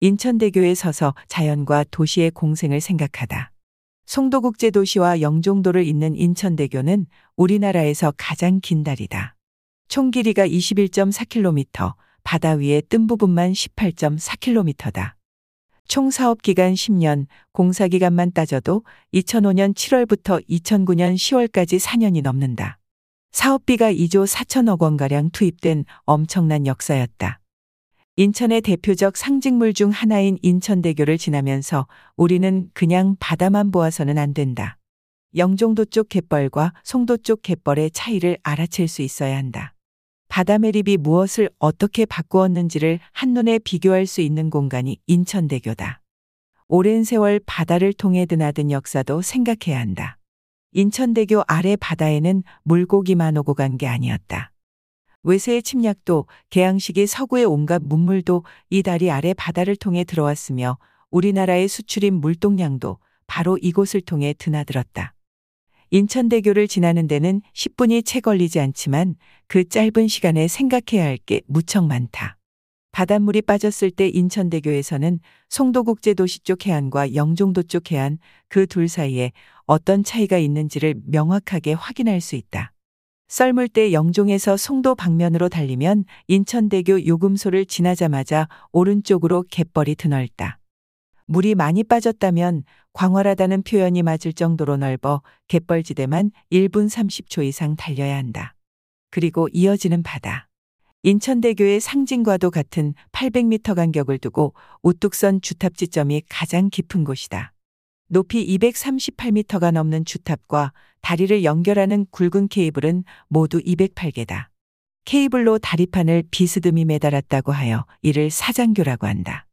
인천대교에 서서 자연과 도시의 공생을 생각하다. 송도국제도시와 영종도를 잇는 인천대교는 우리나라에서 가장 긴 다리다. 총 길이가 21.4km, 바다 위의 뜬 부분만 18.4km다. 총 사업기간 10년, 공사기간만 따져도 2005년 7월부터 2009년 10월까지 4년이 넘는다. 사업비가 2조 4천억 원가량 투입된 엄청난 역사였다. 인천의 대표적 상징물 중 하나인 인천대교를 지나면서 우리는 그냥 바다만 보아서는 안 된다. 영종도 쪽 갯벌과 송도 쪽 갯벌의 차이를 알아챌 수 있어야 한다. 바다 매립이 무엇을 어떻게 바꾸었는지를 한눈에 비교할 수 있는 공간이 인천대교다. 오랜 세월 바다를 통해 드나든 역사도 생각해야 한다. 인천대교 아래 바다에는 물고기만 오고 간 게 아니었다. 외세의 침략도, 개항시기 서구의 온갖 문물도 이 다리 아래 바다를 통해 들어왔으며 우리나라의 수출인 물동량도 바로 이곳을 통해 드나들었다. 인천대교를 지나는 데는 10분이 채 걸리지 않지만 그 짧은 시간에 생각해야 할 게 무척 많다. 바닷물이 빠졌을 때 인천대교에서는 송도국제도시 쪽 해안과 영종도 쪽 해안 그 둘 사이에 어떤 차이가 있는지를 명확하게 확인할 수 있다. 썰물 때 영종에서 송도 방면으로 달리면 인천대교 요금소를 지나자마자 오른쪽으로 갯벌이 드넓다. 물이 많이 빠졌다면 광활하다는 표현이 맞을 정도로 넓어 갯벌지대만 1분 30초 이상 달려야 한다. 그리고 이어지는 바다. 인천대교의 상징과도 같은 800m 간격을 두고 우뚝선 주탑지점이 가장 깊은 곳이다. 높이 238m가 넘는 주탑과 다리를 연결하는 굵은 케이블은 모두 208개다. 케이블로 다리판을 비스듬히 매달았다고 하여 이를 사장교라고 한다.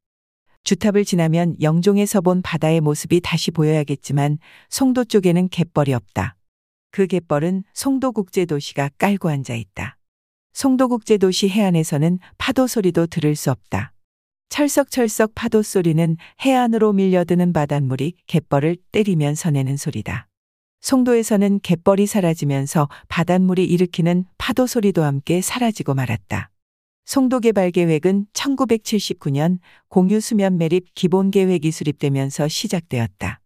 주탑을 지나면 영종에서 본 바다의 모습이 다시 보여야겠지만 송도 쪽에는 갯벌이 없다. 그 갯벌은 송도국제도시가 깔고 앉아 있다. 송도국제도시 해안에서는 파도 소리도 들을 수 없다. 철썩철썩 파도 소리는 해안으로 밀려드는 바닷물이 갯벌을 때리면서 내는 소리다. 송도에서는 갯벌이 사라지면서 바닷물이 일으키는 파도 소리도 함께 사라지고 말았다. 송도 개발 계획은 1979년 공유 수면 매립 기본 계획이 수립되면서 시작되었다.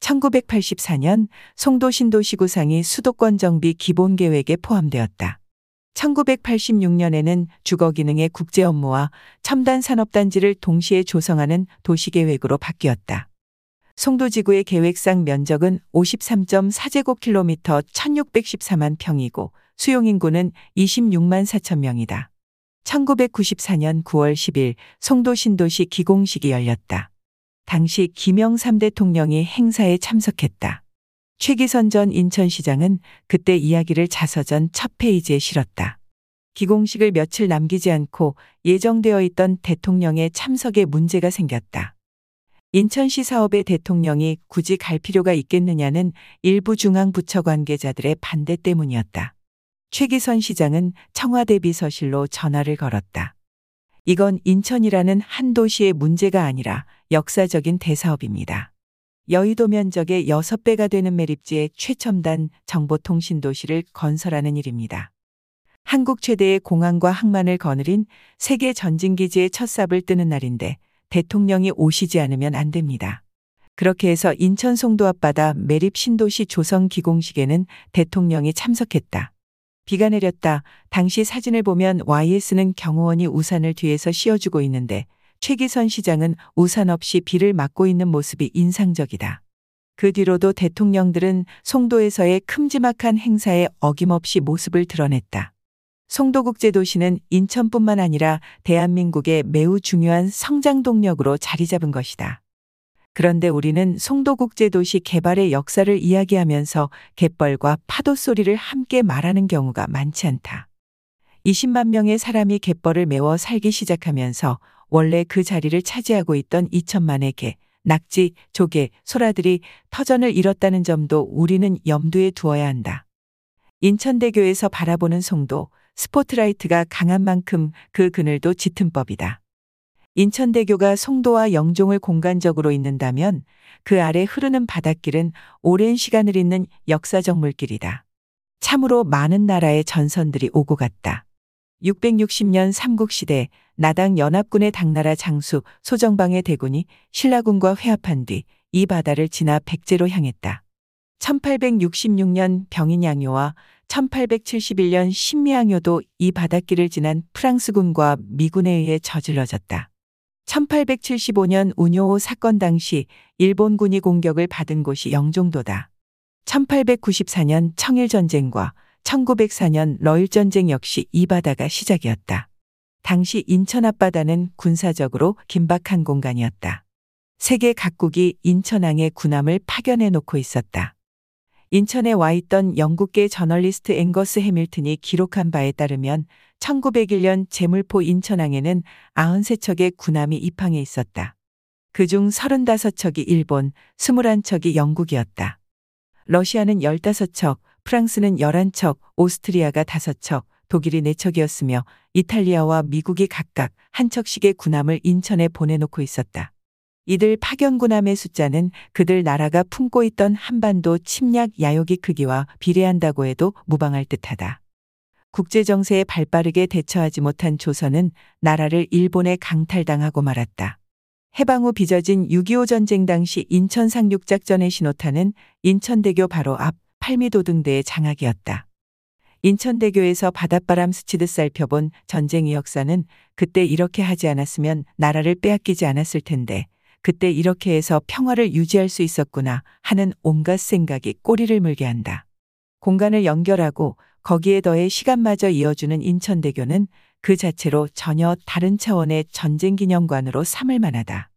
1984년 송도 신도시구상이 수도권 정비 기본 계획에 포함되었다. 1986년에는 주거 기능의 국제 업무와 첨단 산업단지를 동시에 조성하는 도시계획으로 바뀌었다. 송도지구의 계획상 면적은 53.4제곱킬로미터 1,614만 평이고 수용인구는 26만 4천 명이다. 1994년 9월 10일 송도 신도시 기공식이 열렸다. 당시 김영삼 대통령이 행사에 참석했다. 최기선 전 인천시장은 그때 이야기를 자서전 첫 페이지에 실었다. 기공식을 며칠 남기지 않고 예정되어 있던 대통령의 참석에 문제가 생겼다. 인천시 사업에 대통령이 굳이 갈 필요가 있겠느냐는 일부 중앙부처 관계자들의 반대 때문이었다. 최기선 시장은 청와대 비서실로 전화를 걸었다. 이건 인천이라는 한 도시의 문제가 아니라 역사적인 대사업입니다. 여의도 면적의 6배가 되는 매립지에 최첨단 정보통신도시를 건설하는 일입니다. 한국 최대의 공항과 항만을 거느린 세계 전진기지의 첫 삽을 뜨는 날인데 대통령이 오시지 않으면 안 됩니다. 그렇게 해서 인천 송도 앞바다 매립 신도시 조성 기공식에는 대통령이 참석했다. 비가 내렸다. 당시 사진을 보면 YS는 경호원이 우산을 뒤에서 씌워주고 있는데 최기선 시장은 우산 없이 비를 맞고 있는 모습이 인상적이다. 그 뒤로도 대통령들은 송도에서의 큼지막한 행사에 어김없이 모습을 드러냈다. 송도국제도시는 인천뿐만 아니라 대한민국의 매우 중요한 성장 동력으로 자리 잡은 것이다. 그런데 우리는 송도국제도시 개발의 역사를 이야기하면서 갯벌과 파도 소리를 함께 말하는 경우가 많지 않다. 20만 명의 사람이 갯벌을 메워 살기 시작하면서 원래 그 자리를 차지하고 있던 2천만의 개, 낙지, 조개, 소라들이 터전을 잃었다는 점도 우리는 염두에 두어야 한다. 인천대교에서 바라보는 송도, 스포트라이트가 강한 만큼 그 그늘도 짙은 법이다. 인천대교가 송도와 영종을 공간적으로 잇는다면 그 아래 흐르는 바닷길은 오랜 시간을 잇는 역사적 물길이다. 참으로 많은 나라의 전선들이 오고 갔다. 660년 삼국시대 나당 연합군의 당나라 장수 소정방의 대군이 신라군과 회합한 뒤 이 바다를 지나 백제로 향했다. 1866년 병인양요와 1871년 신미양요도 이 바닷길을 지난 프랑스군과 미군에 의해 저질러졌다. 1875년 운요호 사건 당시 일본군이 공격을 받은 곳이 영종도다. 1894년 청일전쟁과 1904년 러일전쟁 역시 이 바다가 시작이었다. 당시 인천 앞바다는 군사적으로 긴박한 공간이었다. 세계 각국이 인천항에 군함을 파견해 놓고 있었다. 인천에 와 있던 영국계 저널리스트 앵거스 해밀튼이 기록한 바에 따르면 1901년 제물포 인천항에는 93척의 군함이 입항해 있었다. 그중 35척이 일본, 21척이 영국이었다. 러시아는 15척, 프랑스는 11척, 오스트리아가 5척, 독일이 4척이었으며 이탈리아와 미국이 각각 1척씩의 군함을 인천에 보내놓고 있었다. 이들 파견 군함의 숫자는 그들 나라가 품고 있던 한반도 침략 야욕의 크기와 비례한다고 해도 무방할 듯하다. 국제정세에 발빠르게 대처하지 못한 조선은 나라를 일본에 강탈당하고 말았다. 해방 후 빚어진 6.25 전쟁 당시 인천 상륙작전의 신호탄은 인천대교 바로 앞 팔미도 등대의 장악이었다. 인천대교에서 바닷바람 스치듯 살펴본 전쟁의 역사는 그때 이렇게 하지 않았으면 나라를 빼앗기지 않았을 텐데 그때 이렇게 해서 평화를 유지할 수 있었구나 하는 온갖 생각이 꼬리를 물게 한다. 공간을 연결하고 거기에 더해 시간마저 이어주는 인천대교는 그 자체로 전혀 다른 차원의 전쟁기념관으로 삼을 만하다.